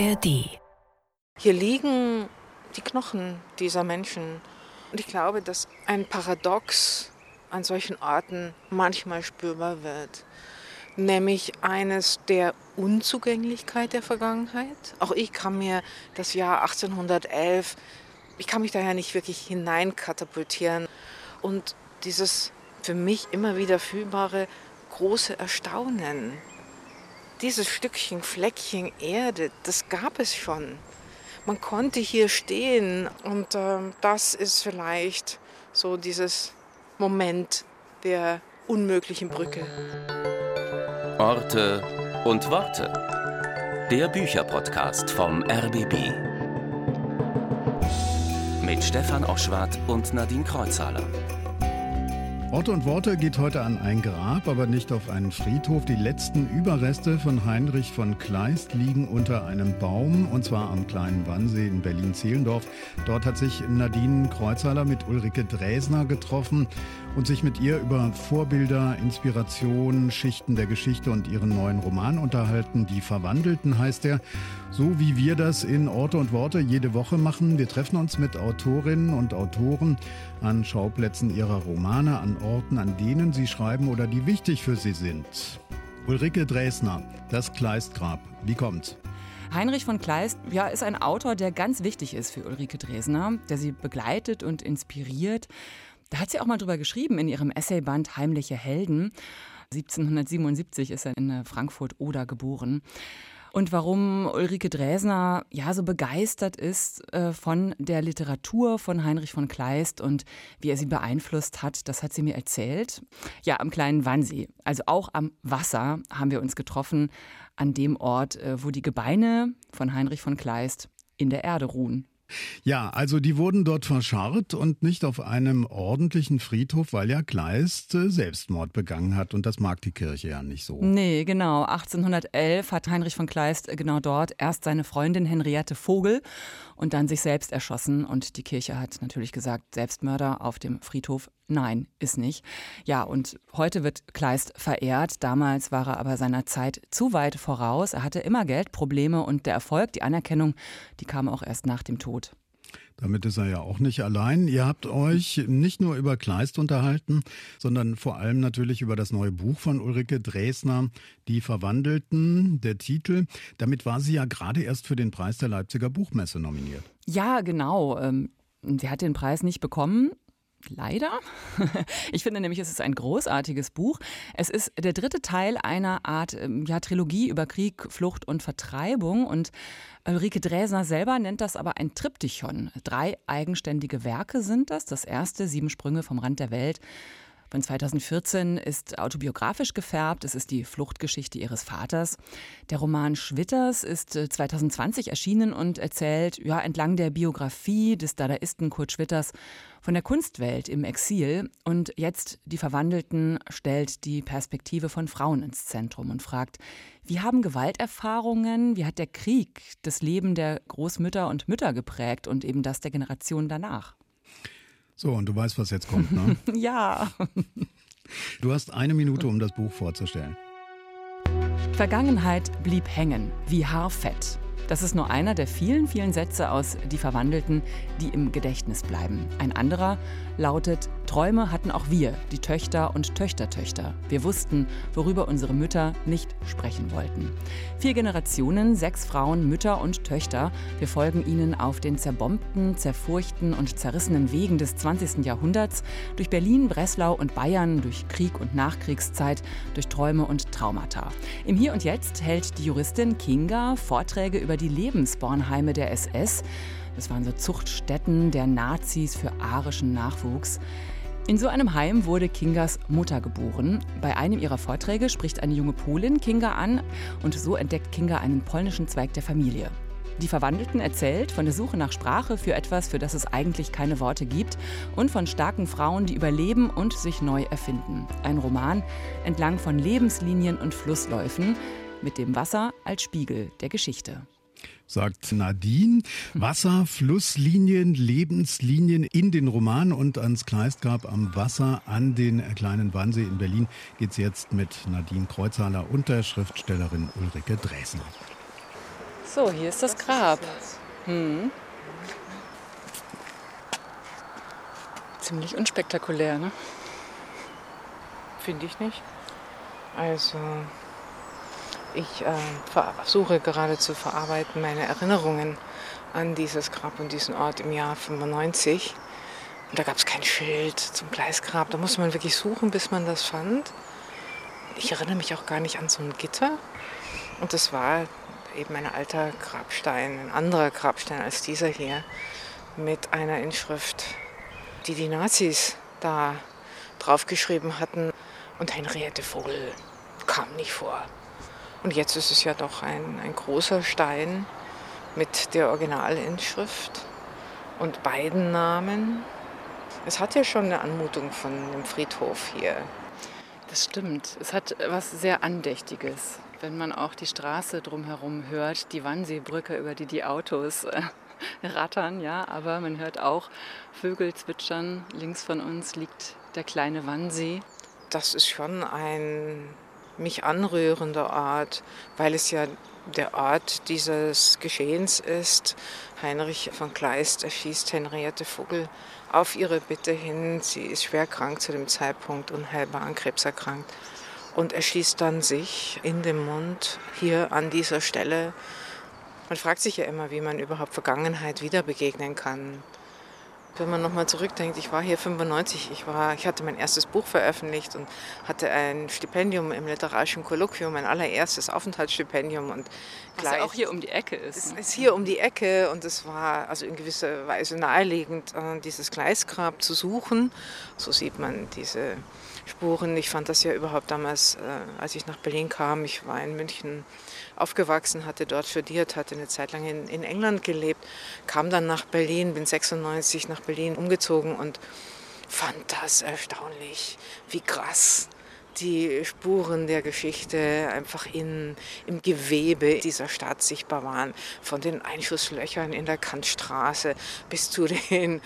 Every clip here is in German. ARD. Hier liegen die Knochen dieser Menschen. Und ich glaube, dass ein Paradox an solchen Orten manchmal spürbar wird. Nämlich eines der Unzugänglichkeit der Vergangenheit. Auch ich kann mir das Jahr 1811, ich kann mich daher nicht wirklich hineinkatapultieren. Und dieses für mich immer wieder fühlbare große Erstaunen. Dieses Stückchen, Fleckchen Erde, das gab es schon. Man konnte hier stehen und das ist vielleicht so dieses Moment der unmöglichen Brücke. Orte und Worte. Der Bücherpodcast vom RBB. Mit Stefan Oschwart und Nadine Kreuzahler. Orte und Worte geht heute an ein Grab, aber nicht auf einen Friedhof. Die letzten Überreste von Heinrich von Kleist liegen unter einem Baum, und zwar am kleinen Wannsee in Berlin-Zehlendorf. Dort hat sich Nadine Kreuzahler mit Ulrike Draesner getroffen und sich mit ihr über Vorbilder, Inspirationen, Schichten der Geschichte und ihren neuen Roman unterhalten. Die Verwandelten heißt er. So wie wir das in Orte und Worte jede Woche machen. Wir treffen uns mit Autorinnen und Autoren an Schauplätzen ihrer Romane, an Orten, an denen sie schreiben oder die wichtig für sie sind. Ulrike Draesner, das Kleistgrab. Wie kommt's? Heinrich von Kleist ist ein Autor, der ganz wichtig ist für Ulrike Draesner, der sie begleitet und inspiriert. Da hat sie auch mal drüber geschrieben in ihrem Essayband Heimliche Helden. 1777 ist er in Frankfurt-Oder geboren. Und warum Ulrike Draesner so begeistert ist von der Literatur von Heinrich von Kleist und wie er sie beeinflusst hat, das hat sie mir erzählt. Ja, am kleinen Wannsee, also auch am Wasser, haben wir uns getroffen, an dem Ort, wo die Gebeine von Heinrich von Kleist in der Erde ruhen. Ja, also die wurden dort verscharrt und nicht auf einem ordentlichen Friedhof, weil ja Kleist Selbstmord begangen hat und das mag die Kirche ja nicht so. Nee, genau. 1811 hat Heinrich von Kleist genau dort erst seine Freundin Henriette Vogel und dann sich selbst erschossen und die Kirche hat natürlich gesagt, Selbstmörder auf dem Friedhof, nein, ist nicht. Ja, und heute wird Kleist verehrt. Damals war er aber seiner Zeit zu weit voraus. Er hatte immer Geldprobleme und der Erfolg, die Anerkennung, die kam auch erst nach dem Tod. Damit ist er ja auch nicht allein. Ihr habt euch nicht nur über Kleist unterhalten, sondern vor allem natürlich über das neue Buch von Ulrike Draesner, Die Verwandelten, der Titel. Damit war sie ja gerade erst für den Preis der Leipziger Buchmesse nominiert. Ja, genau. Sie hat den Preis nicht bekommen. Leider. Ich finde nämlich, es ist ein großartiges Buch. Es ist der dritte Teil einer Art Trilogie über Krieg, Flucht und Vertreibung. Und Ulrike Draesner selber nennt das aber ein Triptychon. 3 eigenständige Werke sind das. Das erste, 7 Sprünge vom Rand der Welt, von 2014, ist autobiografisch gefärbt. Es ist die Fluchtgeschichte ihres Vaters. Der Roman Schwitters ist 2020 erschienen und erzählt entlang der Biografie des Dadaisten Kurt Schwitters von der Kunstwelt im Exil. Und jetzt Die Verwandelten stellt die Perspektive von Frauen ins Zentrum und fragt, wie haben Gewalterfahrungen, wie hat der Krieg das Leben der Großmütter und Mütter geprägt und eben das der Generation danach? So, und du weißt, was jetzt kommt, ne? Ja. Du hast 1 Minute, um das Buch vorzustellen. Vergangenheit blieb hängen, wie Haarfett. Das ist nur einer der vielen, vielen Sätze aus Die Verwandelten, die im Gedächtnis bleiben. Ein anderer lautet, Träume hatten auch wir, die Töchter und Töchtertöchter. Wir wussten, worüber unsere Mütter nicht sprechen wollten. 4 Generationen, 6 Frauen, Mütter und Töchter. Wir folgen ihnen auf den zerbombten, zerfurchten und zerrissenen Wegen des 20. Jahrhunderts, durch Berlin, Breslau und Bayern, durch Krieg und Nachkriegszeit, durch Träume und Traumata. Im Hier und Jetzt hält die Juristin Kinga Vorträge über die Lebensbornheime der SS. Das waren so Zuchtstätten der Nazis für arischen Nachwuchs. In so einem Heim wurde Kingas Mutter geboren. Bei einem ihrer Vorträge spricht eine junge Polin Kinga an und so entdeckt Kinga einen polnischen Zweig der Familie. Die Verwandelten erzählt von der Suche nach Sprache für etwas, für das es eigentlich keine Worte gibt und von starken Frauen, die überleben und sich neu erfinden. Ein Roman entlang von Lebenslinien und Flussläufen mit dem Wasser als Spiegel der Geschichte. Sagt Nadine. Wasser, Flusslinien, Lebenslinien in den Roman und ans Kleistgrab am Wasser an den kleinen Wannsee in Berlin geht's jetzt mit Nadine Kreuzahler und der Schriftstellerin Ulrike Draesner. So, hier ist das Grab. Hm. Ziemlich unspektakulär, ne? Finde ich nicht. Also, ich versuche gerade zu verarbeiten meine Erinnerungen an dieses Grab und diesen Ort im Jahr 95. Und da gab es kein Schild zum Gleisgrab. Da musste man wirklich suchen, bis man das fand. Ich erinnere mich auch gar nicht an so ein Gitter. Und das war eben ein alter Grabstein, ein anderer Grabstein als dieser hier, mit einer Inschrift, die die Nazis da draufgeschrieben hatten. Und Henriette Vogel kam nicht vor. Und jetzt ist es ja doch ein großer Stein mit der Originalinschrift und beiden Namen. Es hat ja schon eine Anmutung von dem Friedhof hier. Das stimmt. Es hat was sehr Andächtiges, wenn man auch die Straße drumherum hört, die Wannseebrücke, über die die Autos rattern, ja, aber man hört auch Vögel zwitschern. Links von uns liegt der kleine Wannsee. Das ist schon ein mich anrührender Ort, weil es ja der Ort dieses Geschehens ist. Heinrich von Kleist erschießt Henriette Vogel auf ihre Bitte hin. Sie ist schwer krank zu dem Zeitpunkt, unheilbar an Krebs erkrankt, und erschießt dann sich in den Mund hier an dieser Stelle. Man fragt sich ja immer, wie man überhaupt Vergangenheit wieder begegnen kann. Wenn man nochmal zurückdenkt, ich war hier 95, ich hatte mein erstes Buch veröffentlicht und hatte ein Stipendium im literarischen Kolloquium, mein allererstes Aufenthaltsstipendium. Und was ja auch hier um die Ecke ist. Es ist hier um die Ecke und es war also in gewisser Weise naheliegend, dieses Gleisgrab zu suchen. So sieht man diese Spuren. Ich fand das ja überhaupt damals, als ich nach Berlin kam, ich war in München aufgewachsen, hatte dort studiert, hatte eine Zeit lang in England gelebt, kam dann nach Berlin, bin 96 nach Berlin umgezogen und fand das erstaunlich, wie krass die Spuren der Geschichte einfach im Gewebe dieser Stadt sichtbar waren. Von den Einschusslöchern in der Kantstraße bis zu den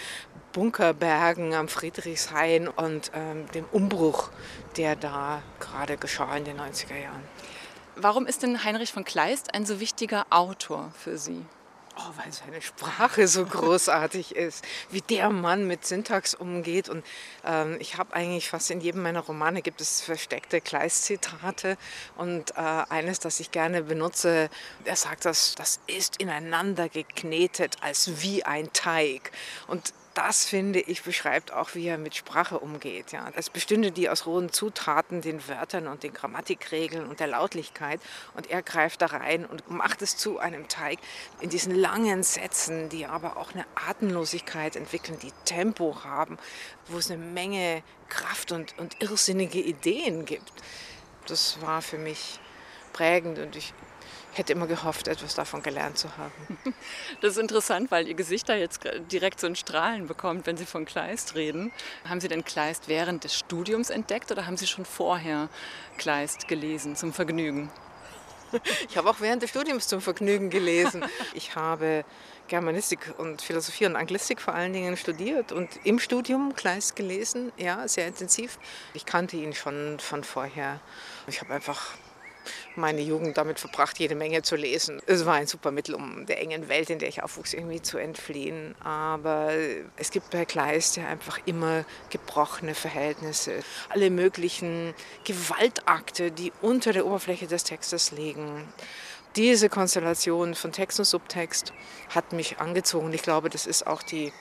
Bunkerbergen am Friedrichshain und dem Umbruch, der da gerade geschah in den 90er Jahren. Warum ist denn Heinrich von Kleist ein so wichtiger Autor für Sie? Oh, weil seine Sprache so großartig ist, wie der Mann mit Syntax umgeht. Und ich habe eigentlich fast in jedem meiner Romane gibt es versteckte Kleist-Zitate. Und eines, das ich gerne benutze, er sagt, das ist ineinander geknetet als wie ein Teig. Und das, finde ich, beschreibt auch, wie er mit Sprache umgeht. Ja. Es bestünde die aus rohen Zutaten, den Wörtern und den Grammatikregeln und der Lautlichkeit. Und er greift da rein und macht es zu einem Teig in diesen langen Sätzen, die aber auch eine Atemlosigkeit entwickeln, die Tempo haben, wo es eine Menge Kraft und irrsinnige Ideen gibt. Das war für mich prägend und ich hätte immer gehofft, etwas davon gelernt zu haben. Das ist interessant, weil Ihr Gesicht da jetzt direkt so ein Strahlen bekommt, wenn Sie von Kleist reden. Haben Sie denn Kleist während des Studiums entdeckt oder haben Sie schon vorher Kleist gelesen zum Vergnügen? Ich habe auch während des Studiums zum Vergnügen gelesen. Ich habe Germanistik und Philosophie und Anglistik vor allen Dingen studiert und im Studium Kleist gelesen, ja, sehr intensiv. Ich kannte ihn schon von vorher. Ich habe einfach meine Jugend damit verbracht, jede Menge zu lesen. Es war ein super Mittel, um der engen Welt, in der ich aufwuchs, irgendwie zu entfliehen. Aber es gibt bei Kleist ja einfach immer gebrochene Verhältnisse, alle möglichen Gewaltakte, die unter der Oberfläche des Textes liegen. Diese Konstellation von Text und Subtext hat mich angezogen. Ich glaube, das ist auch die,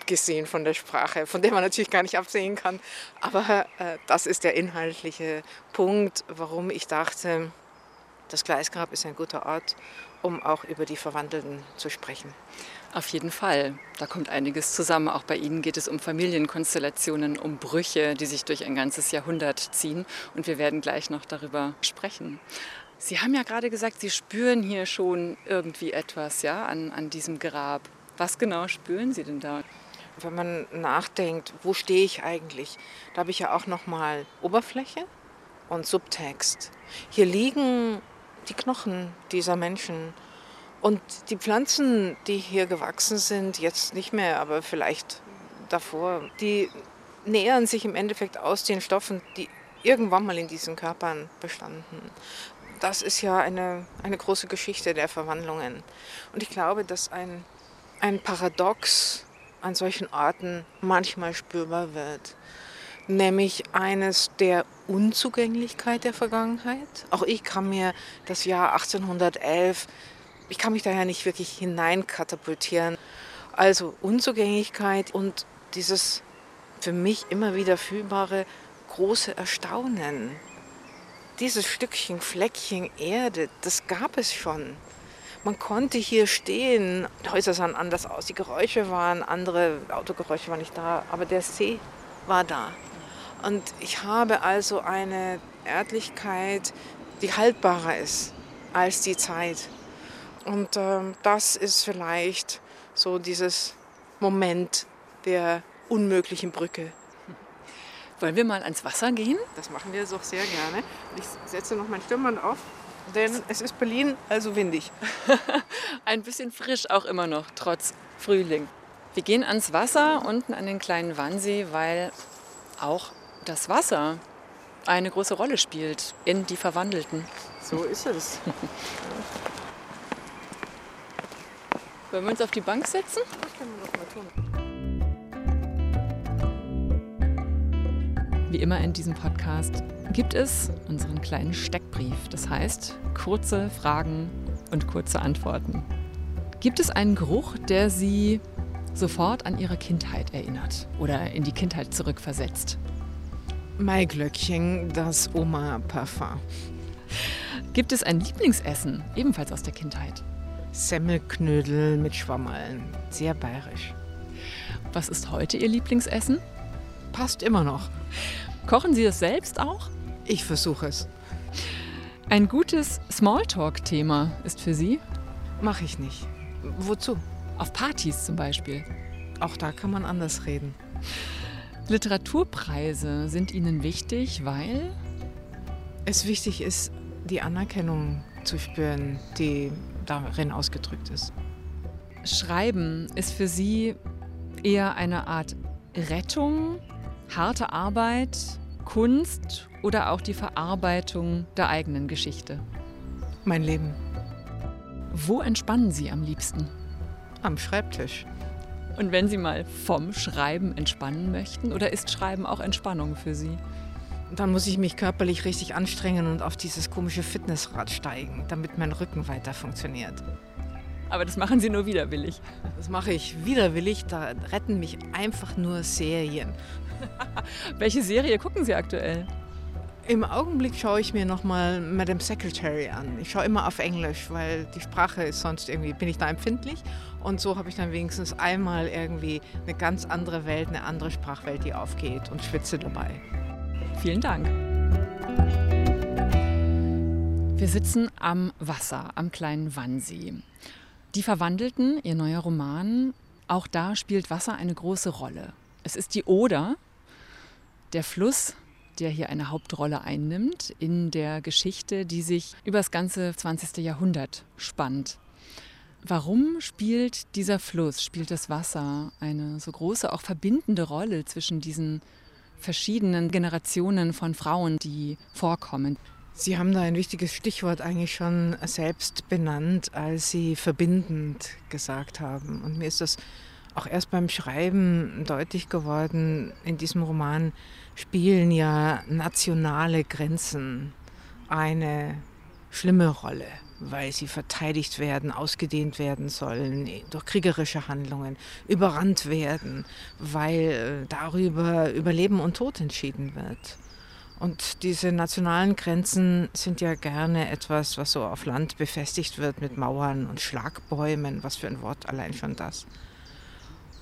abgesehen von der Sprache, von der man natürlich gar nicht absehen kann. Aber das ist der inhaltliche Punkt, warum ich dachte, das Gleisgrab ist ein guter Ort, um auch über die Verwandelten zu sprechen. Auf jeden Fall. Da kommt einiges zusammen. Auch bei Ihnen geht es um Familienkonstellationen, um Brüche, die sich durch ein ganzes Jahrhundert ziehen. Und wir werden gleich noch darüber sprechen. Sie haben ja gerade gesagt, Sie spüren hier schon irgendwie etwas, ja, an diesem Grab. Was genau spüren Sie denn da? Wenn man nachdenkt, wo stehe ich eigentlich? Da habe ich ja auch nochmal Oberfläche und Subtext. Hier liegen die Knochen dieser Menschen und die Pflanzen, die hier gewachsen sind, jetzt nicht mehr, aber vielleicht davor, die nähern sich im Endeffekt aus den Stoffen, die irgendwann mal in diesen Körpern bestanden. Das ist ja eine große Geschichte der Verwandlungen. Und ich glaube, dass ein Paradox an solchen Orten manchmal spürbar wird. Nämlich eines der Unzugänglichkeit der Vergangenheit. Auch ich kann mir das Jahr 1811, ich kann mich daher nicht wirklich hineinkatapultieren. Also Unzugänglichkeit und dieses für mich immer wieder fühlbare große Erstaunen. Dieses Stückchen, Fleckchen Erde, das gab es schon. Man konnte hier stehen, die Häuser sahen anders aus, die Geräusche waren andere, Autogeräusche waren nicht da, aber der See war da. Und ich habe also eine Erdlichkeit, die haltbarer ist als die Zeit. Und das ist vielleicht so dieses Moment der unmöglichen Brücke. Wollen wir mal ans Wasser gehen? Das machen wir doch sehr gerne. Ich setze noch mein Stirnband auf, denn es ist Berlin, also windig. Ein bisschen frisch auch immer noch, trotz Frühling. Wir gehen ans Wasser, unten an den kleinen Wannsee, weil auch das Wasser eine große Rolle spielt in Die Verwandelten. So ist es. Wollen wir uns auf die Bank setzen? Das können wir doch mal tun. Wie immer in diesem Podcast gibt es unseren kleinen Steckbrief. Das heißt, kurze Fragen und kurze Antworten. Gibt es einen Geruch, der Sie sofort an Ihre Kindheit erinnert oder in die Kindheit zurückversetzt? Maiglöckchen, das Oma-Parfum. Gibt es ein Lieblingsessen, ebenfalls aus der Kindheit? Semmelknödel mit Schwammerln, sehr bayerisch. Was ist heute Ihr Lieblingsessen? Passt immer noch. Kochen Sie es selbst auch? Ich versuche es. Ein gutes Smalltalk-Thema ist für Sie? Mache ich nicht. Wozu? Auf Partys zum Beispiel. Auch da kann man anders reden. Literaturpreise sind Ihnen wichtig, weil? Es wichtig ist, die Anerkennung zu spüren, die darin ausgedrückt ist. Schreiben ist für Sie eher eine Art Rettung, harte Arbeit, Kunst oder auch die Verarbeitung der eigenen Geschichte? Mein Leben. Wo entspannen Sie am liebsten? Am Schreibtisch. Und wenn Sie mal vom Schreiben entspannen möchten, oder ist Schreiben auch Entspannung für Sie? Dann muss ich mich körperlich richtig anstrengen und auf dieses komische Fitnessrad steigen, damit mein Rücken weiter funktioniert. Aber das machen Sie nur widerwillig. Das mache ich widerwillig, da retten mich einfach nur Serien. Welche Serie gucken Sie aktuell? Im Augenblick schaue ich mir nochmal Madame Secretary an. Ich schaue immer auf Englisch, weil die Sprache ist sonst irgendwie, bin ich da empfindlich. Und so habe ich dann wenigstens einmal irgendwie eine ganz andere Welt, eine andere Sprachwelt, die aufgeht und schwitze dabei. Vielen Dank. Wir sitzen am Wasser, am kleinen Wannsee. Die Verwandelten, ihr neuer Roman, auch da spielt Wasser eine große Rolle. Es ist die Oder, der Fluss, der hier eine Hauptrolle einnimmt in der Geschichte, die sich über das ganze 20. Jahrhundert spannt. Warum spielt dieser Fluss, spielt das Wasser eine so große, auch verbindende Rolle zwischen diesen verschiedenen Generationen von Frauen, die vorkommen? Sie haben da ein wichtiges Stichwort eigentlich schon selbst benannt, als Sie verbindend gesagt haben. Und mir ist das auch erst beim Schreiben deutlich geworden, in diesem Roman spielen ja nationale Grenzen eine schlimme Rolle, weil sie verteidigt werden, ausgedehnt werden sollen, durch kriegerische Handlungen, überrannt werden, weil darüber Überleben und Tod entschieden wird. Und diese nationalen Grenzen sind ja gerne etwas, was so auf Land befestigt wird mit Mauern und Schlagbäumen, was für ein Wort allein schon das.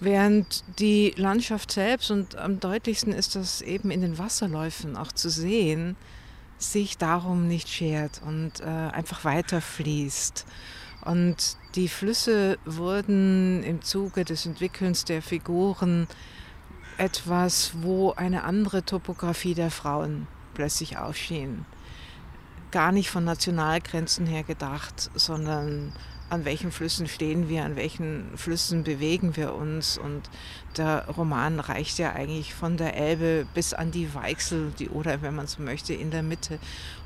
Während die Landschaft selbst, und am deutlichsten ist das eben in den Wasserläufen auch zu sehen, sich darum nicht schert und einfach weiter fließt. Und die Flüsse wurden im Zuge des Entwickelns der Figuren etwas, wo eine andere Topografie der Frauen plötzlich aufschien. Gar nicht von Nationalgrenzen her gedacht, sondern an welchen Flüssen stehen wir, an welchen Flüssen bewegen wir uns. Und der Roman reicht ja eigentlich von der Elbe bis an die Weichsel, die Oder, wenn man so möchte, in der Mitte.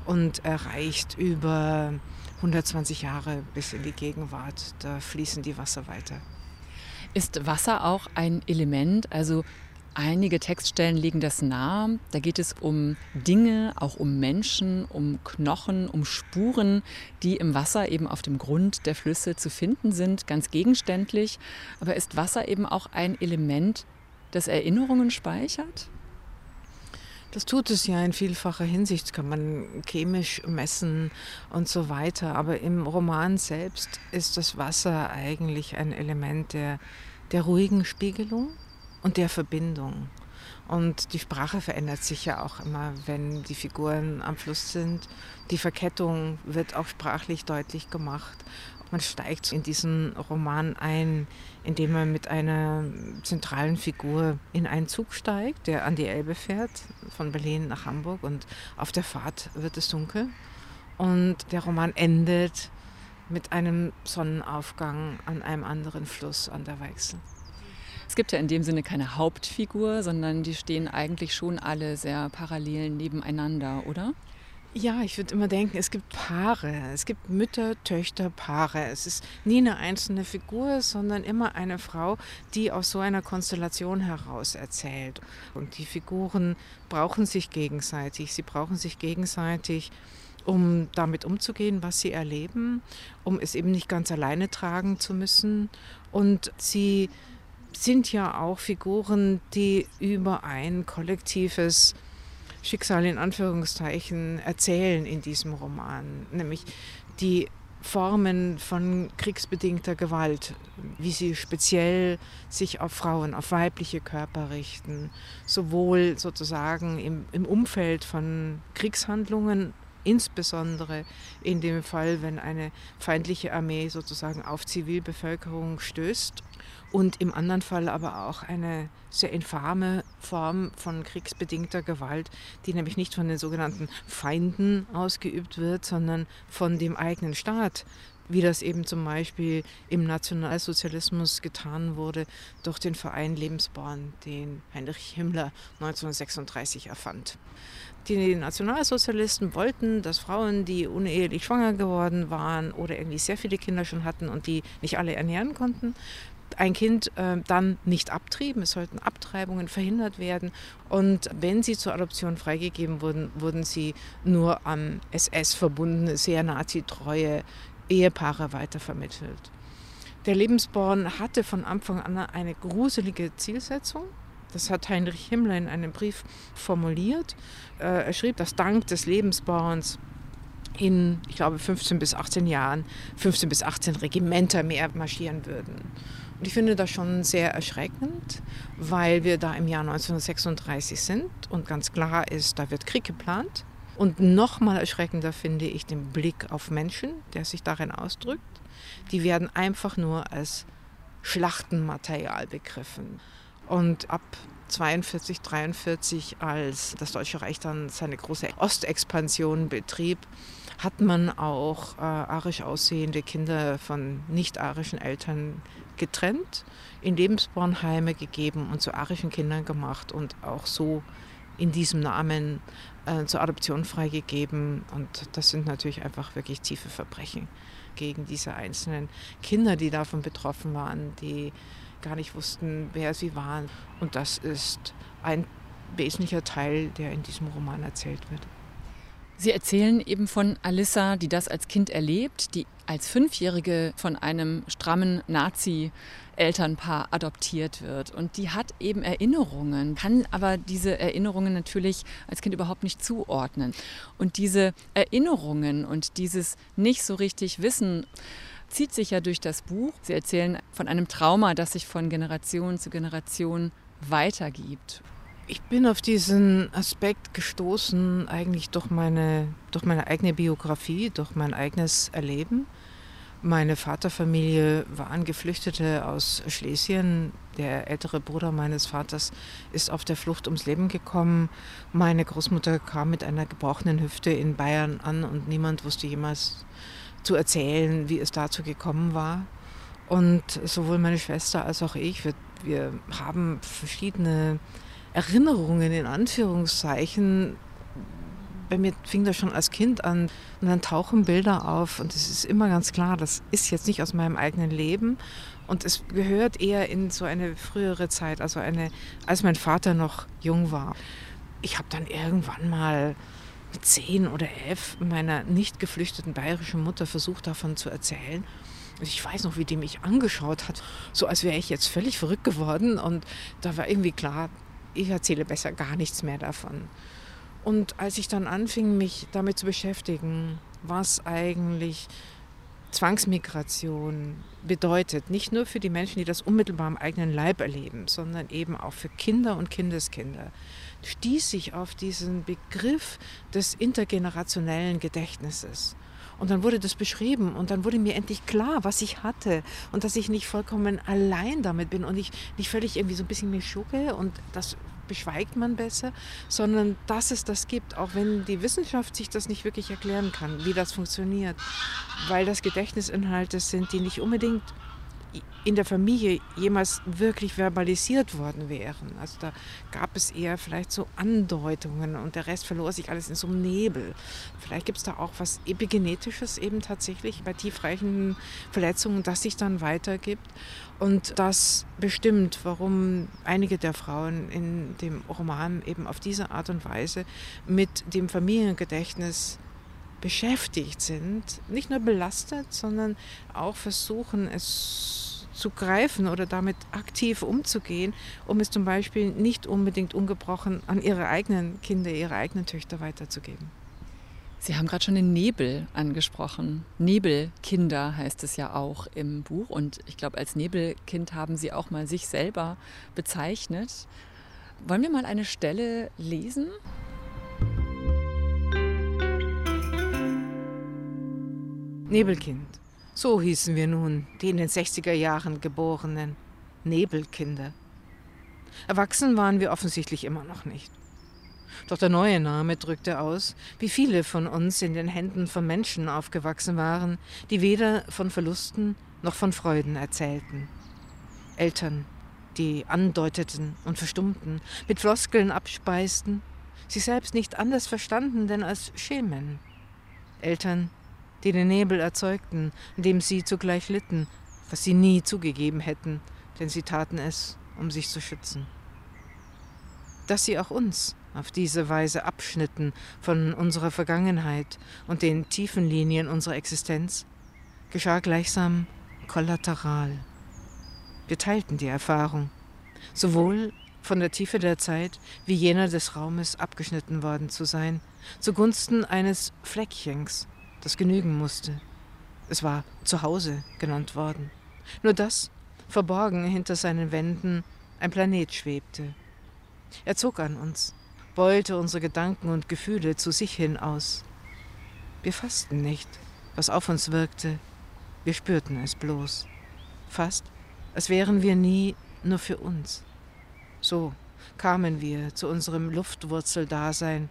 Und er reicht über 120 Jahre bis in die Gegenwart. Da fließen die Wasser weiter. Ist Wasser auch ein Element? Also einige Textstellen legen das nahe. Da geht es um Dinge, auch um Menschen, um Knochen, um Spuren, die im Wasser eben auf dem Grund der Flüsse zu finden sind, ganz gegenständlich. Aber ist Wasser eben auch ein Element, das Erinnerungen speichert? Das tut es ja in vielfacher Hinsicht, kann man chemisch messen und so weiter. Aber im Roman selbst ist das Wasser eigentlich ein Element der ruhigen Spiegelung und der Verbindung. Und die Sprache verändert sich ja auch immer, wenn die Figuren am Fluss sind. Die Verkettung wird auch sprachlich deutlich gemacht. Man steigt in diesen Roman ein, indem man mit einer zentralen Figur in einen Zug steigt, der an die Elbe fährt, von Berlin nach Hamburg. Und auf der Fahrt wird es dunkel. Und der Roman endet mit einem Sonnenaufgang an einem anderen Fluss, an der Weichsel. Es gibt ja in dem Sinne keine Hauptfigur, sondern die stehen eigentlich schon alle sehr parallel nebeneinander, oder? Ja, ich würde immer denken, es gibt Paare, es gibt Mütter-Töchter-Paare. Es ist nie eine einzelne Figur, sondern immer eine Frau, die aus so einer Konstellation heraus erzählt. Und die Figuren brauchen sich gegenseitig, um damit umzugehen, was sie erleben, um es eben nicht ganz alleine tragen zu müssen. Und sie sind ja auch Figuren, die über ein kollektives Schicksal in Anführungszeichen erzählen in diesem Roman, nämlich die Formen von kriegsbedingter Gewalt, wie sie speziell sich auf Frauen, auf weibliche Körper richten, sowohl sozusagen im Umfeld von Kriegshandlungen, insbesondere in dem Fall, wenn eine feindliche Armee sozusagen auf Zivilbevölkerung stößt, und im anderen Fall aber auch eine sehr infame Form von kriegsbedingter Gewalt, die nämlich nicht von den sogenannten Feinden ausgeübt wird, sondern von dem eigenen Staat, wie das eben zum Beispiel im Nationalsozialismus getan wurde durch den Verein Lebensborn, den Heinrich Himmler 1936 erfand. Die Nationalsozialisten wollten, dass Frauen, die unehelich schwanger geworden waren oder irgendwie sehr viele Kinder schon hatten und die nicht alle ernähren konnten, ein Kind dann nicht abtrieben. Es sollten Abtreibungen verhindert werden. Und wenn sie zur Adoption freigegeben wurden, wurden sie nur an SS-verbundene, sehr nazitreue Ehepaare weitervermittelt. Der Lebensborn hatte von Anfang an eine gruselige Zielsetzung. Das hat Heinrich Himmler in einem Brief formuliert. Er schrieb, dass dank des Lebensborns in, ich glaube, 15 bis 18 Jahren 15 bis 18 Regimenter mehr marschieren würden. Und ich finde das schon sehr erschreckend, weil wir da im Jahr 1936 sind und ganz klar ist, da wird Krieg geplant. Und noch mal erschreckender finde ich den Blick auf Menschen, der sich darin ausdrückt. Die werden einfach nur als Schlachtenmaterial begriffen. Und ab 1942, 1943, als das Deutsche Reich dann seine große Ostexpansion betrieb, hat man auch arisch aussehende Kinder von nicht-arischen Eltern getrennt, in Lebensbornheime gegeben und zu arischen Kindern gemacht und auch so in diesem Namen zur Adoption freigegeben. Und das sind natürlich einfach wirklich tiefe Verbrechen gegen diese einzelnen Kinder, die davon betroffen waren, die gar nicht wussten, wer sie waren. Und das ist ein wesentlicher Teil, der in diesem Roman erzählt wird. Sie erzählen eben von Alissa, die das als Kind erlebt, die als Fünfjährige von einem strammen Nazi-Elternpaar adoptiert wird. Und die hat eben Erinnerungen, kann aber diese Erinnerungen natürlich als Kind überhaupt nicht zuordnen. Und diese Erinnerungen und dieses nicht so richtig Wissen zieht sich ja durch das Buch. Sie erzählen von einem Trauma, das sich von Generation zu Generation weitergibt. Ich bin auf diesen Aspekt gestoßen, eigentlich durch meine eigene Biografie, durch mein eigenes Erleben. Meine Vaterfamilie waren Geflüchtete aus Schlesien. Der ältere Bruder meines Vaters ist auf der Flucht ums Leben gekommen. Meine Großmutter kam mit einer gebrochenen Hüfte in Bayern an und niemand wusste jemals zu erzählen, wie es dazu gekommen war. Und sowohl meine Schwester als auch ich, wir haben verschiedene Erinnerungen in Anführungszeichen. Bei mir fing das schon als Kind an und dann tauchen Bilder auf und es ist immer ganz klar, das ist jetzt nicht aus meinem eigenen Leben und es gehört eher in so eine frühere Zeit, also als mein Vater noch jung war. Ich habe dann irgendwann mal mit 10 oder 11 meiner nicht geflüchteten bayerischen Mutter versucht, davon zu erzählen. Ich weiß noch, wie die mich angeschaut hat, so als wäre ich jetzt völlig verrückt geworden und da war irgendwie klar, ich erzähle besser gar nichts mehr davon. Und als ich dann anfing, mich damit zu beschäftigen, was eigentlich Zwangsmigration bedeutet, nicht nur für die Menschen, die das unmittelbar am eigenen Leib erleben, sondern eben auch für Kinder und Kindeskinder, stieß ich auf diesen Begriff des intergenerationellen Gedächtnisses. Und dann wurde das beschrieben und dann wurde mir endlich klar, was ich hatte und dass ich nicht vollkommen allein damit bin und ich nicht völlig irgendwie so ein bisschen mich schucke und das beschweigt man besser, sondern dass es das gibt, auch wenn die Wissenschaft sich das nicht wirklich erklären kann, wie das funktioniert, weil das Gedächtnisinhalte sind, die nicht unbedingt in der Familie jemals wirklich verbalisiert worden wären. Also da gab es eher vielleicht so Andeutungen und der Rest verlor sich alles in so einem Nebel. Vielleicht gibt es da auch was Epigenetisches eben tatsächlich bei tiefreichenden Verletzungen, das sich dann weitergibt. Und das bestimmt, warum einige der Frauen in dem Roman eben auf diese Art und Weise mit dem Familiengedächtnis beschäftigt sind, nicht nur belastet, sondern auch versuchen, es zu greifen oder damit aktiv umzugehen, um es zum Beispiel nicht unbedingt ungebrochen an ihre eigenen Kinder, ihre eigenen Töchter weiterzugeben. Sie haben gerade schon den Nebel angesprochen. Nebelkinder heißt es ja auch im Buch und ich glaube, als Nebelkind haben Sie auch mal sich selber bezeichnet. Wollen wir mal eine Stelle lesen? Nebelkind. So hießen wir nun, die in den 60er Jahren geborenen Nebelkinder. Erwachsen waren wir offensichtlich immer noch nicht. Doch der neue Name drückte aus, wie viele von uns in den Händen von Menschen aufgewachsen waren, die weder von Verlusten noch von Freuden erzählten. Eltern, die andeuteten und verstummten, mit Floskeln abspeisten, sich selbst nicht anders verstanden denn als Schemen. Eltern, die den Nebel erzeugten, in dem sie zugleich litten, was sie nie zugegeben hätten, denn sie taten es, um sich zu schützen. Dass sie auch uns auf diese Weise abschnitten von unserer Vergangenheit und den tiefen Linien unserer Existenz, geschah gleichsam kollateral. Wir teilten die Erfahrung, sowohl von der Tiefe der Zeit wie jener des Raumes abgeschnitten worden zu sein, zugunsten eines Fleckchens, das genügen musste. Es war Zuhause genannt worden. Nur dass, verborgen hinter seinen Wänden, ein Planet schwebte. Er zog an uns, beulte unsere Gedanken und Gefühle zu sich hin aus. Wir fassten nicht, was auf uns wirkte. Wir spürten es bloß. Fast, als wären wir nie nur für uns. So kamen wir zu unserem Luftwurzeldasein,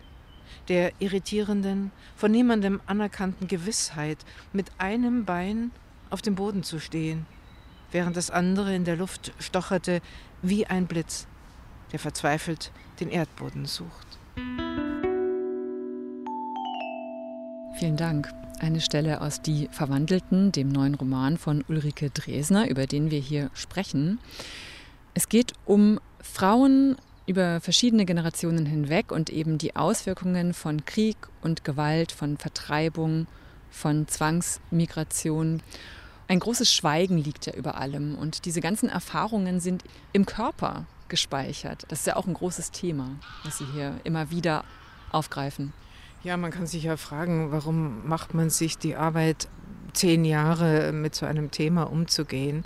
der irritierenden, von niemandem anerkannten Gewissheit, mit einem Bein auf dem Boden zu stehen, während das andere in der Luft stocherte wie ein Blitz, der verzweifelt den Erdboden sucht. Vielen Dank. Eine Stelle aus Die Verwandelten, dem neuen Roman von Ulrike Draesner, über den wir hier sprechen. Es geht um Frauen über verschiedene Generationen hinweg und eben die Auswirkungen von Krieg und Gewalt, von Vertreibung, von Zwangsmigration. Ein großes Schweigen liegt ja über allem und diese ganzen Erfahrungen sind im Körper gespeichert. Das ist ja auch ein großes Thema, das Sie hier immer wieder aufgreifen. Ja, man kann sich ja fragen, warum macht man sich die Arbeit, 10 Jahre mit so einem Thema umzugehen?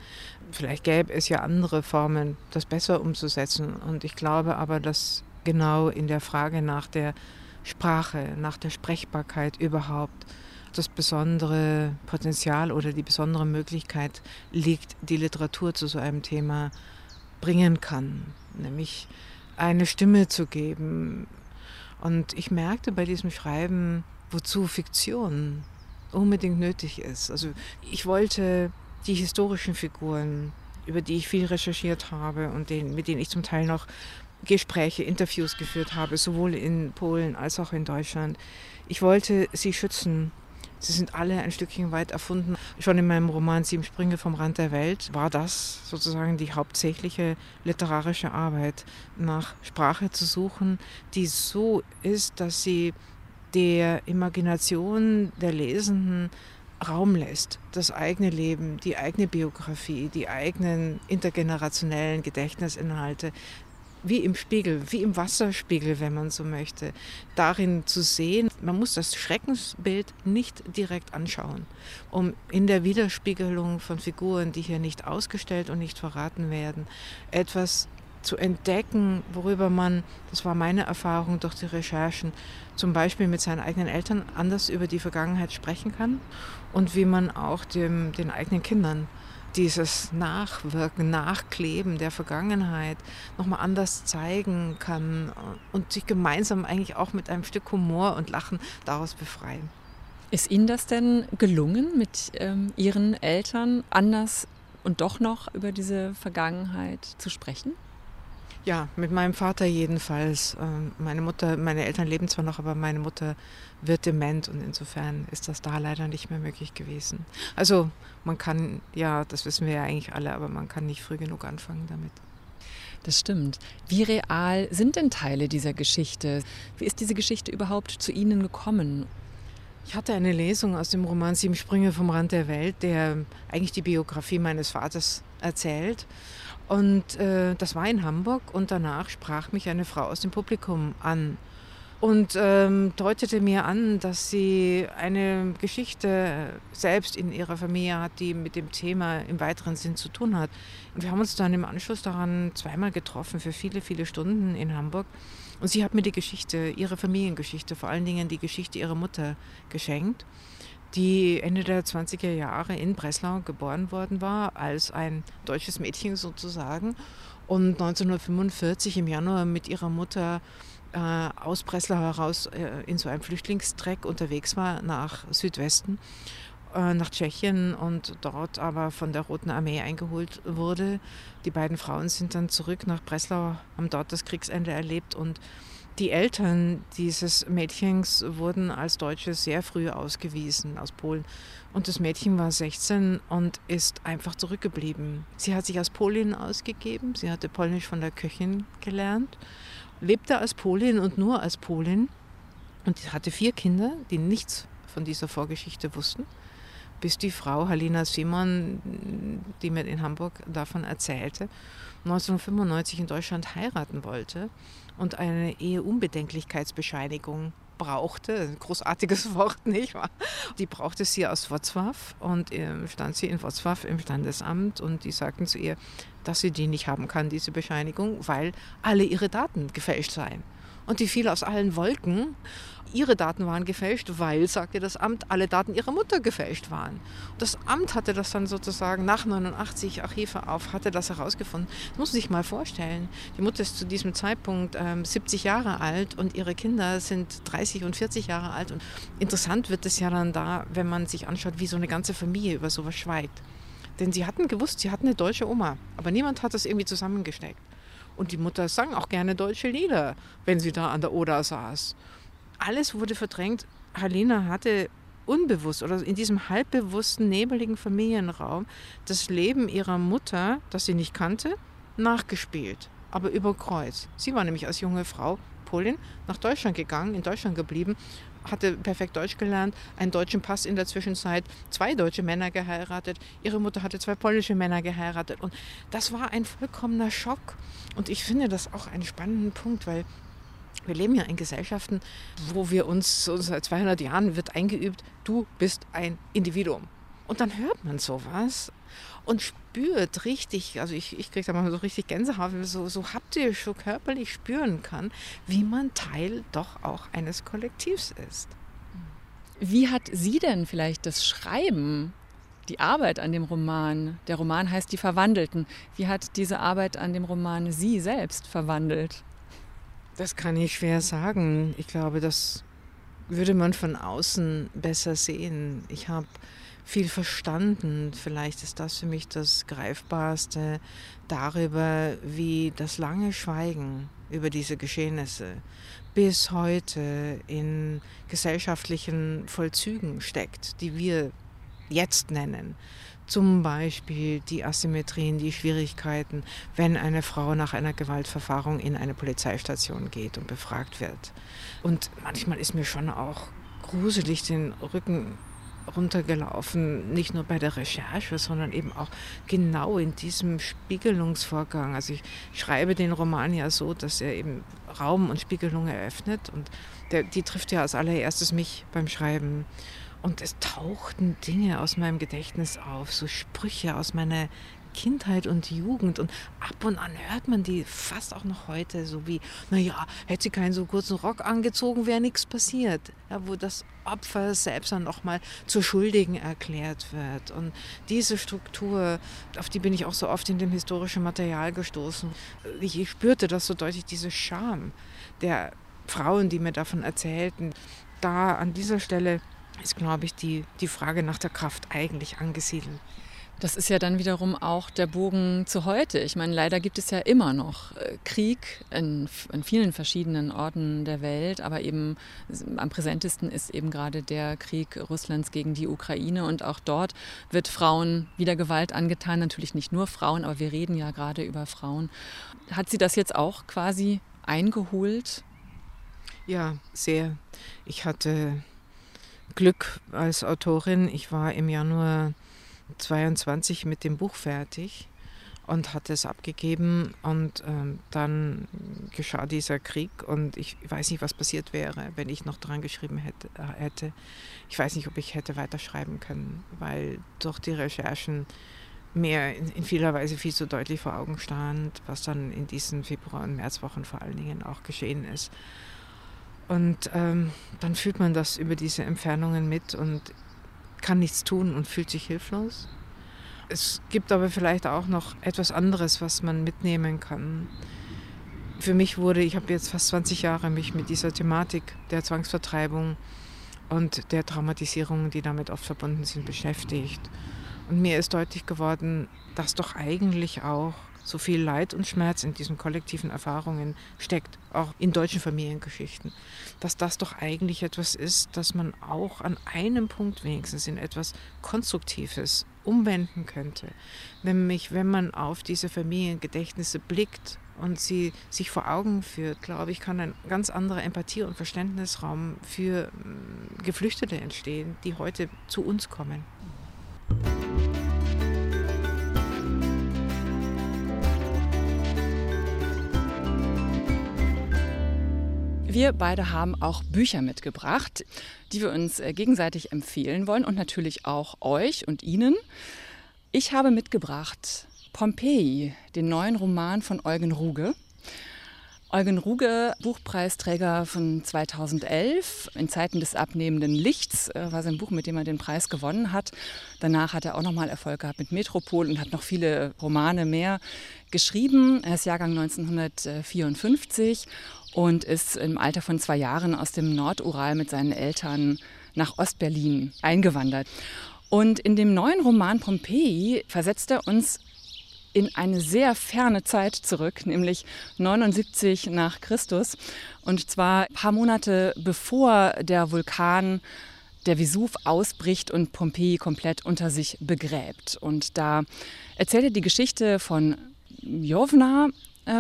Vielleicht gäbe es ja andere Formen, das besser umzusetzen. Und ich glaube aber, dass genau in der Frage nach der Sprache, nach der Sprechbarkeit überhaupt das besondere Potenzial oder die besondere Möglichkeit liegt, die Literatur zu so einem Thema bringen kann. Nämlich eine Stimme zu geben. Und ich merkte bei diesem Schreiben, wozu Fiktion unbedingt nötig ist. Also ich wollte die historischen Figuren, über die ich viel recherchiert habe und mit denen ich zum Teil noch Gespräche, Interviews geführt habe, sowohl in Polen als auch in Deutschland. Ich wollte sie schützen. Sie sind alle ein Stückchen weit erfunden. Schon in meinem Roman Sieben Sprünge vom Rand der Welt war das sozusagen die hauptsächliche literarische Arbeit, nach Sprache zu suchen, die so ist, dass sie der Imagination der Lesenden Raum lässt, das eigene Leben, die eigene Biografie, die eigenen intergenerationellen Gedächtnisinhalte, wie im Spiegel, wie im Wasserspiegel, wenn man so möchte, darin zu sehen. Man muss das Schreckensbild nicht direkt anschauen, um in der Widerspiegelung von Figuren, die hier nicht ausgestellt und nicht verraten werden, etwas zu entdecken, worüber man, das war meine Erfahrung durch die Recherchen, zum Beispiel mit seinen eigenen Eltern anders über die Vergangenheit sprechen kann und wie man auch den eigenen Kindern dieses Nachwirken, Nachkleben der Vergangenheit nochmal anders zeigen kann und sich gemeinsam eigentlich auch mit einem Stück Humor und Lachen daraus befreien. Ist Ihnen das denn gelungen, mit Ihren Eltern anders und doch noch über diese Vergangenheit zu sprechen? Ja, mit meinem Vater jedenfalls. Meine Mutter, meine Eltern leben zwar noch, aber meine Mutter wird dement und insofern ist das da leider nicht mehr möglich gewesen. Also man kann, ja, das wissen wir ja eigentlich alle, aber man kann nicht früh genug anfangen damit. Das stimmt. Wie real sind denn Teile dieser Geschichte? Wie ist diese Geschichte überhaupt zu Ihnen gekommen? Ich hatte eine Lesung aus dem Roman Sieben Sprünge vom Rand der Welt, der eigentlich die Biografie meines Vaters erzählt. Und das war in Hamburg und danach sprach mich eine Frau aus dem Publikum an und deutete mir an, dass sie eine Geschichte selbst in ihrer Familie hat, die mit dem Thema im weiteren Sinn zu tun hat. Und wir haben uns dann im Anschluss daran zweimal getroffen für viele, viele Stunden in Hamburg. Und sie hat mir die Geschichte, ihre Familiengeschichte, vor allen Dingen die Geschichte ihrer Mutter geschenkt, die Ende der 20er Jahre in Breslau geboren worden war, als ein deutsches Mädchen sozusagen, und 1945 im Januar mit ihrer Mutter aus Breslau heraus in so einem Flüchtlingstreck unterwegs war nach Südwesten, nach Tschechien, und dort aber von der Roten Armee eingeholt wurde. Die beiden Frauen sind dann zurück nach Breslau, haben dort das Kriegsende erlebt, und die Eltern dieses Mädchens wurden als Deutsche sehr früh ausgewiesen aus Polen. Und das Mädchen war 16 und ist einfach zurückgeblieben. Sie hat sich als Polin ausgegeben, sie hatte Polnisch von der Köchin gelernt, lebte als Polin und nur als Polin und hatte 4 Kinder, die nichts von dieser Vorgeschichte wussten, bis die Frau Halina Simon, die mir in Hamburg davon erzählte, 1995 in Deutschland heiraten wollte und eine Eheunbedenklichkeitsbescheinigung brauchte, ein großartiges Wort, nicht wahr? Die brauchte sie aus Wrocław und stand sie in Wrocław im Standesamt und die sagten zu ihr, dass sie die nicht haben kann, diese Bescheinigung, weil alle ihre Daten gefälscht seien. Und die fiel aus allen Wolken. Ihre Daten waren gefälscht, weil, sagte das Amt, alle Daten ihrer Mutter gefälscht waren. Das Amt hatte das dann sozusagen nach 89, Archive auf, hatte das herausgefunden. Das muss man sich mal vorstellen. Die Mutter ist zu diesem Zeitpunkt 70 Jahre alt und ihre Kinder sind 30 und 40 Jahre alt. Und interessant wird es ja dann da, wenn man sich anschaut, wie so eine ganze Familie über sowas schweigt. Denn sie hatten gewusst, sie hatten eine deutsche Oma, aber niemand hat das irgendwie zusammengesteckt. Und die Mutter sang auch gerne deutsche Lieder, wenn sie da an der Oder saß. Alles wurde verdrängt. Halina hatte unbewusst oder in diesem halbbewussten, nebeligen Familienraum das Leben ihrer Mutter, das sie nicht kannte, nachgespielt, aber über Kreuz. Sie war nämlich als junge Frau, Polin, nach Deutschland gegangen, in Deutschland geblieben, hatte perfekt Deutsch gelernt, einen deutschen Pass in der Zwischenzeit, 2 deutsche Männer geheiratet, ihre Mutter hatte 2 polnische Männer geheiratet und das war ein vollkommener Schock und ich finde das auch einen spannenden Punkt, weil wir leben ja in Gesellschaften, wo wir uns, so seit 200 Jahren wird eingeübt, du bist ein Individuum. Und dann hört man sowas und spürt richtig, also ich kriege da manchmal so richtig Gänsehaut, wenn man so haptisch, so körperlich spüren kann, wie man Teil doch auch eines Kollektivs ist. Wie hat Sie denn vielleicht das Schreiben, die Arbeit an dem Roman, der Roman heißt Die Verwandelten, wie hat diese Arbeit an dem Roman Sie selbst verwandelt? Das kann ich schwer sagen. Ich glaube, dass würde man von außen besser sehen. Ich habe viel verstanden. Vielleicht ist das für mich das Greifbarste darüber, wie das lange Schweigen über diese Geschehnisse bis heute in gesellschaftlichen Vollzügen steckt, die wir jetzt nennen. Zum Beispiel die Asymmetrien, die Schwierigkeiten, wenn eine Frau nach einer Gewaltverfahrung in eine Polizeistation geht und befragt wird. Und manchmal ist mir schon auch gruselig den Rücken runtergelaufen, nicht nur bei der Recherche, sondern eben auch genau in diesem Spiegelungsvorgang. Also ich schreibe den Roman ja so, dass er eben Raum und Spiegelung eröffnet, und die trifft ja als allererstes mich beim Schreiben. Und es tauchten Dinge aus meinem Gedächtnis auf, so Sprüche aus meiner Kindheit und Jugend, und ab und an hört man die fast auch noch heute, so wie, naja, hätte sie keinen so kurzen Rock angezogen, wäre nichts passiert, ja, wo das Opfer selbst dann nochmal zur Schuldigen erklärt wird. Und diese Struktur, auf die bin ich auch so oft in dem historischen Material gestoßen. Ich spürte das so deutlich, diese Scham der Frauen, die mir davon erzählten. Da an dieser Stelle ist, glaube ich, die Frage nach der Kraft eigentlich angesiedelt. Das ist ja dann wiederum auch der Bogen zu heute. Ich meine, leider gibt es ja immer noch Krieg in vielen verschiedenen Orten der Welt, aber eben am präsentesten ist eben gerade der Krieg Russlands gegen die Ukraine, und auch dort wird Frauen wieder Gewalt angetan. Natürlich nicht nur Frauen, aber wir reden ja gerade über Frauen. Hat sie das jetzt auch quasi eingeholt? Ja, sehr. Ich hatte Glück als Autorin. Ich war im Januar 22 mit dem Buch fertig und hatte es abgegeben, und dann geschah dieser Krieg, und ich weiß nicht, was passiert wäre, wenn ich noch dran geschrieben hätte. Ich weiß nicht, ob ich hätte weiterschreiben können, weil durch die Recherchen mir in vieler Weise viel zu deutlich vor Augen stand, was dann in diesen Februar- und Märzwochen vor allen Dingen auch geschehen ist. Und dann fühlt man das über diese Entfernungen mit und kann nichts tun und fühlt sich hilflos. Es gibt aber vielleicht auch noch etwas anderes, was man mitnehmen kann. Für mich ich habe jetzt fast 20 Jahre mich mit dieser Thematik der Zwangsvertreibung und der Traumatisierungen, die damit oft verbunden sind, beschäftigt. Und mir ist deutlich geworden, dass doch eigentlich auch so viel Leid und Schmerz in diesen kollektiven Erfahrungen steckt, auch in deutschen Familiengeschichten, dass das doch eigentlich etwas ist, dass man auch an einem Punkt wenigstens in etwas Konstruktives umwenden könnte. Nämlich, wenn man auf diese Familiengedächtnisse blickt und sie sich vor Augen führt, glaube ich, kann ein ganz anderer Empathie- und Verständnisraum für Geflüchtete entstehen, die heute zu uns kommen. Wir beide haben auch Bücher mitgebracht, die wir uns gegenseitig empfehlen wollen, und natürlich auch euch und Ihnen. Ich habe mitgebracht Pompeji, den neuen Roman von Eugen Ruge. Eugen Ruge, Buchpreisträger von 2011, in Zeiten des abnehmenden Lichts, war sein Buch, mit dem er den Preis gewonnen hat. Danach hat er auch nochmal Erfolg gehabt mit Metropol und hat noch viele Romane mehr geschrieben. Er ist Jahrgang 1954. Und ist im Alter von 2 Jahren aus dem Nordural mit seinen Eltern nach Ostberlin eingewandert. Und in dem neuen Roman Pompeji versetzt er uns in eine sehr ferne Zeit zurück, nämlich 79 nach Christus. Und zwar ein paar Monate bevor der Vulkan, der Vesuv, ausbricht und Pompeji komplett unter sich begräbt. Und da erzählt er die Geschichte von Jovna,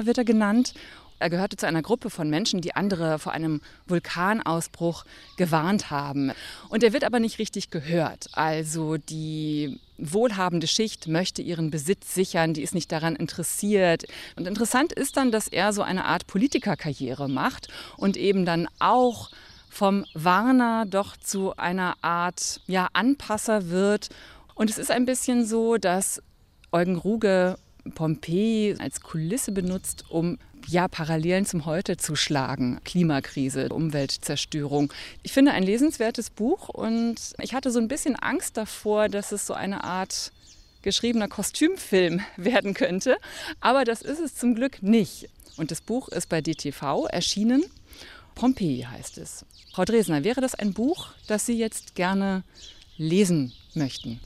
wird er genannt. Er gehörte zu einer Gruppe von Menschen, die andere vor einem Vulkanausbruch gewarnt haben. Und er wird aber nicht richtig gehört. Also die wohlhabende Schicht möchte ihren Besitz sichern, die ist nicht daran interessiert. Und interessant ist dann, dass er so eine Art Politikerkarriere macht und eben dann auch vom Warner doch zu einer Art, ja, Anpasser wird. Und es ist ein bisschen so, dass Eugen Ruge Pompeji als Kulisse benutzt, um Parallelen zum Heute zu schlagen. Klimakrise, Umweltzerstörung. Ich finde, ein lesenswertes Buch, und ich hatte so ein bisschen Angst davor, dass es so eine Art geschriebener Kostümfilm werden könnte, aber das ist es zum Glück nicht. Und das Buch ist bei DTV erschienen. Pompeji heißt es. Frau Draesner, wäre das ein Buch, das Sie jetzt gerne lesen möchten?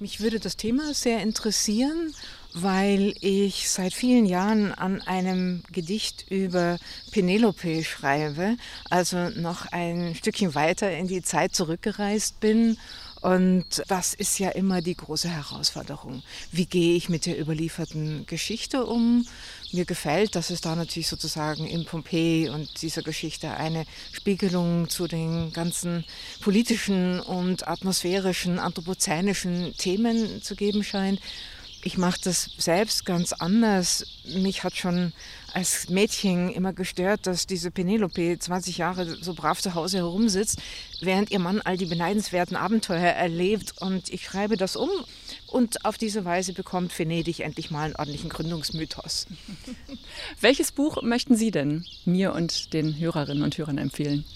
Mich würde das Thema sehr interessieren, weil ich seit vielen Jahren an einem Gedicht über Penelope schreibe, also noch ein Stückchen weiter in die Zeit zurückgereist bin. Und das ist ja immer die große Herausforderung. Wie gehe ich mit der überlieferten Geschichte um? Mir gefällt, dass es da natürlich sozusagen in Pompeji und dieser Geschichte eine Spiegelung zu den ganzen politischen und atmosphärischen, anthropozänischen Themen zu geben scheint. Ich mache das selbst ganz anders. Mich hat schon als Mädchen immer gestört, dass diese Penelope 20 Jahre so brav zu Hause herumsitzt, während ihr Mann all die beneidenswerten Abenteuer erlebt. Und ich schreibe das um und auf diese Weise bekommt Venedig endlich mal einen ordentlichen Gründungsmythos. Welches Buch möchten Sie denn mir und den Hörerinnen und Hörern empfehlen?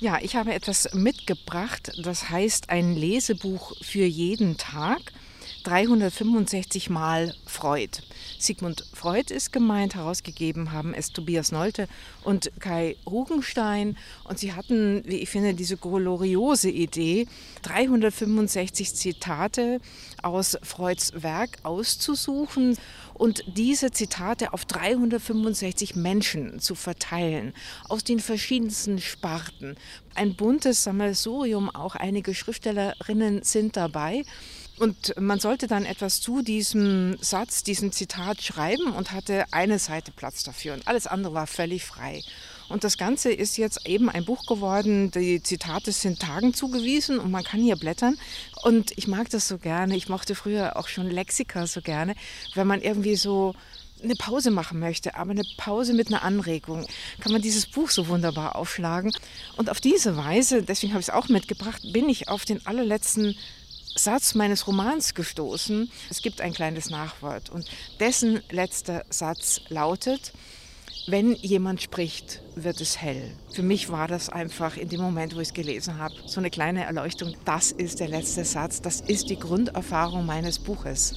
Ja, ich habe etwas mitgebracht, das heißt ein Lesebuch für jeden Tag. 365 Mal Freud. Sigmund Freud ist gemeint, herausgegeben haben es Tobias Nolte und Kai Rugenstein. Und sie hatten, wie ich finde, diese gloriose Idee, 365 Zitate aus Freuds Werk auszusuchen und diese Zitate auf 365 Menschen zu verteilen, aus den verschiedensten Sparten. Ein buntes Sammelsurium, auch einige Schriftstellerinnen sind dabei. Und man sollte dann etwas zu diesem Satz, diesem Zitat schreiben und hatte eine Seite Platz dafür und alles andere war völlig frei. Und das Ganze ist jetzt eben ein Buch geworden, die Zitate sind Tagen zugewiesen und man kann hier blättern. Und ich mag das so gerne, ich mochte früher auch schon Lexika so gerne, wenn man irgendwie so eine Pause machen möchte, aber eine Pause mit einer Anregung, kann man dieses Buch so wunderbar aufschlagen. Und auf diese Weise, deswegen habe ich es auch mitgebracht, bin ich auf den allerletzten Satz meines Romans gestoßen. Es gibt ein kleines Nachwort und dessen letzter Satz lautet: Wenn jemand spricht, wird es hell. Für mich war das einfach in dem Moment, wo ich es gelesen habe, so eine kleine Erleuchtung. Das ist der letzte Satz, das ist die Grunderfahrung meines Buches.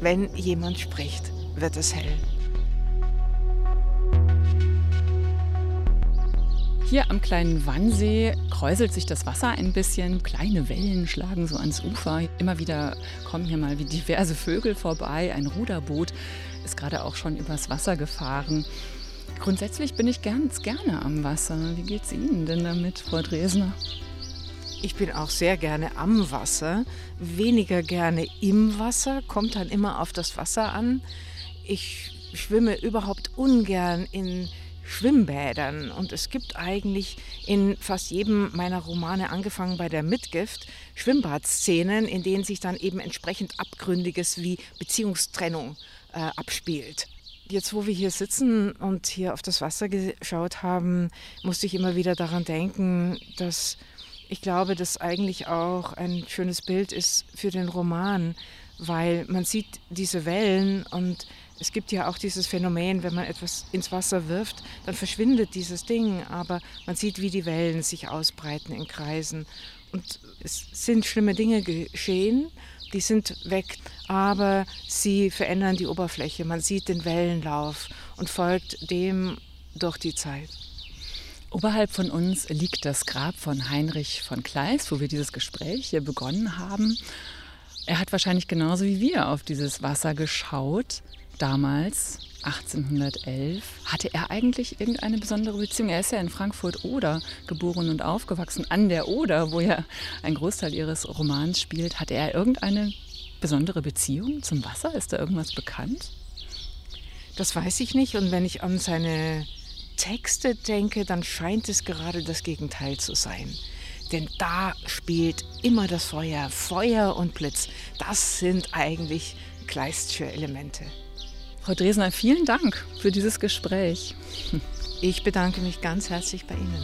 Wenn jemand spricht, wird es hell. Hier am kleinen Wannsee kräuselt sich das Wasser ein bisschen. Kleine Wellen schlagen so ans Ufer. Immer wieder kommen hier mal diverse Vögel vorbei. Ein Ruderboot ist gerade auch schon übers Wasser gefahren. Grundsätzlich bin ich ganz gerne am Wasser. Wie geht's Ihnen denn damit, Frau Draesner? Ich bin auch sehr gerne am Wasser. Weniger gerne im Wasser. Kommt dann immer auf das Wasser an. Ich schwimme überhaupt ungern in Schwimmbädern und es gibt eigentlich in fast jedem meiner Romane, angefangen bei der Mitgift, Schwimmbadszenen, in denen sich dann eben entsprechend Abgründiges wie Beziehungstrennung abspielt. Jetzt, wo wir hier sitzen und hier auf das Wasser geschaut haben, musste ich immer wieder daran denken, dass ich glaube, dass eigentlich auch ein schönes Bild ist für den Roman, weil man sieht diese Wellen und es gibt ja auch dieses Phänomen, wenn man etwas ins Wasser wirft, dann verschwindet dieses Ding, aber man sieht, wie die Wellen sich ausbreiten in Kreisen. Und es sind schlimme Dinge geschehen, die sind weg, aber sie verändern die Oberfläche. Man sieht den Wellenlauf und folgt dem durch die Zeit. Oberhalb von uns liegt das Grab von Heinrich von Kleist, wo wir dieses Gespräch hier begonnen haben. Er hat wahrscheinlich genauso wie wir auf dieses Wasser geschaut. Damals, 1811, hatte er eigentlich irgendeine besondere Beziehung? Er ist ja in Frankfurt-Oder geboren und aufgewachsen, an der Oder, wo ja ein Großteil Ihres Romans spielt. Hatte er irgendeine besondere Beziehung zum Wasser? Ist da irgendwas bekannt? Das weiß ich nicht. Und wenn ich an seine Texte denke, dann scheint es gerade das Gegenteil zu sein. Denn da spielt immer das Feuer. Feuer und Blitz, das sind eigentlich Kleistsche Elemente. Frau Draesner, vielen Dank für dieses Gespräch. Ich bedanke mich ganz herzlich bei Ihnen.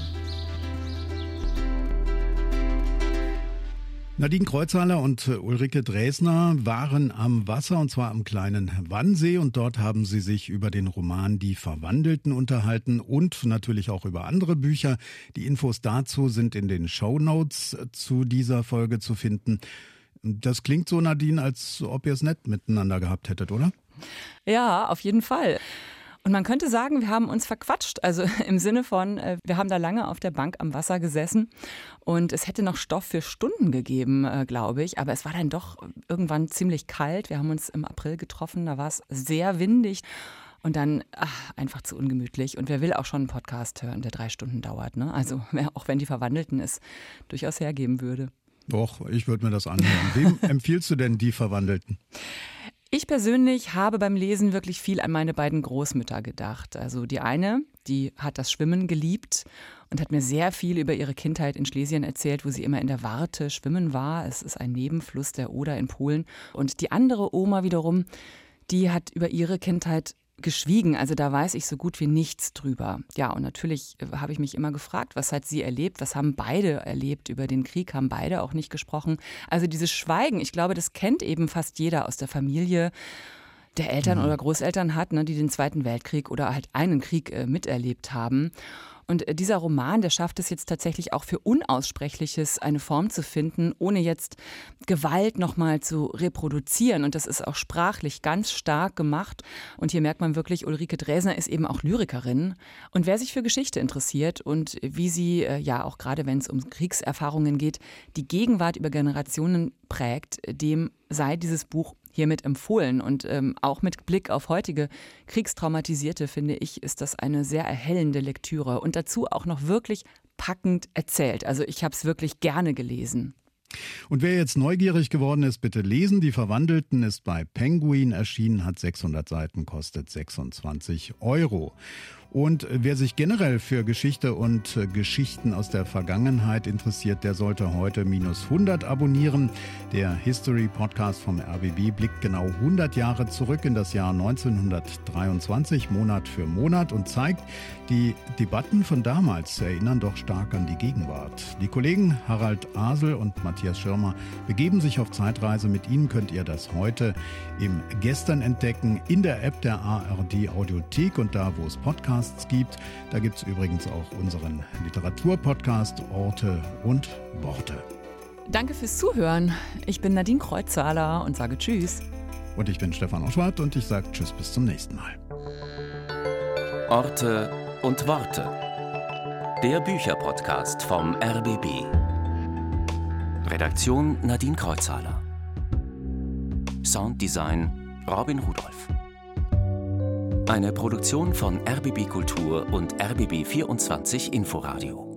Nadine Kreuzahler und Ulrike Draesner waren am Wasser, und zwar am kleinen Wannsee. Und dort haben sie sich über den Roman Die Verwandelten unterhalten und natürlich auch über andere Bücher. Die Infos dazu sind in den Shownotes zu dieser Folge zu finden. Das klingt so, Nadine, als ob ihr es nett miteinander gehabt hättet, oder? Ja, auf jeden Fall. Und man könnte sagen, wir haben uns verquatscht, also im Sinne von, wir haben da lange auf der Bank am Wasser gesessen und es hätte noch Stoff für Stunden gegeben, glaube ich, aber es war dann doch irgendwann ziemlich kalt. Wir haben uns im April getroffen, da war es sehr windig. Und dann einfach zu ungemütlich. Und wer will auch schon einen Podcast hören, der 3 Stunden dauert. Ne? Also auch wenn Die Verwandelten es durchaus hergeben würde. Doch, ich würde mir das anhören. Wem empfiehlst du denn Die Verwandelten? Ich persönlich habe beim Lesen wirklich viel an meine beiden Großmütter gedacht. Also die eine, die hat das Schwimmen geliebt und hat mir sehr viel über ihre Kindheit in Schlesien erzählt, wo sie immer in der Warte schwimmen war. Es ist ein Nebenfluss der Oder in Polen. Und die andere Oma wiederum, die hat über ihre Kindheit geschwiegen, also da weiß ich so gut wie nichts drüber. Ja, und natürlich habe ich mich immer gefragt, was hat sie erlebt, was haben beide erlebt, über den Krieg haben beide auch nicht gesprochen. Also dieses Schweigen, ich glaube, das kennt eben fast jeder aus der Familie, der Eltern oder Großeltern hat, ne, die den Zweiten Weltkrieg oder halt einen Krieg miterlebt haben. Und dieser Roman, der schafft es jetzt tatsächlich auch für Unaussprechliches eine Form zu finden, ohne jetzt Gewalt nochmal zu reproduzieren. Und das ist auch sprachlich ganz stark gemacht. Und hier merkt man wirklich, Ulrike Draesner ist eben auch Lyrikerin. Und wer sich für Geschichte interessiert und wie sie, ja auch gerade wenn es um Kriegserfahrungen geht, die Gegenwart über Generationen prägt, dem sei dieses Buch hiermit empfohlen. Und auch mit Blick auf heutige Kriegstraumatisierte, finde ich, ist das eine sehr erhellende Lektüre und dazu auch noch wirklich packend erzählt. Also ich habe es wirklich gerne gelesen. Und wer jetzt neugierig geworden ist, bitte lesen. Die Verwandelten ist bei Penguin erschienen, hat 600 Seiten, kostet 26 €. Und wer sich generell für Geschichte und Geschichten aus der Vergangenheit interessiert, der sollte heute -100 abonnieren. Der History-Podcast vom RBB blickt genau 100 Jahre zurück in das Jahr 1923, Monat für Monat, und zeigt, die Debatten von damals erinnern doch stark an die Gegenwart. Die Kollegen Harald Asel und Matthias Schirmer begeben sich auf Zeitreise. Mit ihnen könnt ihr das heute im Gestern entdecken, in der App der ARD Audiothek und da, wo es Podcasts gibt. Da gibt es übrigens auch unseren Literaturpodcast Orte und Worte. Danke fürs Zuhören. Ich bin Nadine Kreuzahler und sage Tschüss. Und ich bin Stefan Oschwart und ich sage Tschüss bis zum nächsten Mal. Orte und Worte. Der Bücherpodcast vom RBB. Redaktion Nadine Kreuzahler. Sounddesign Robin Rudolph. Eine Produktion von RBB Kultur und RBB 24 Inforadio.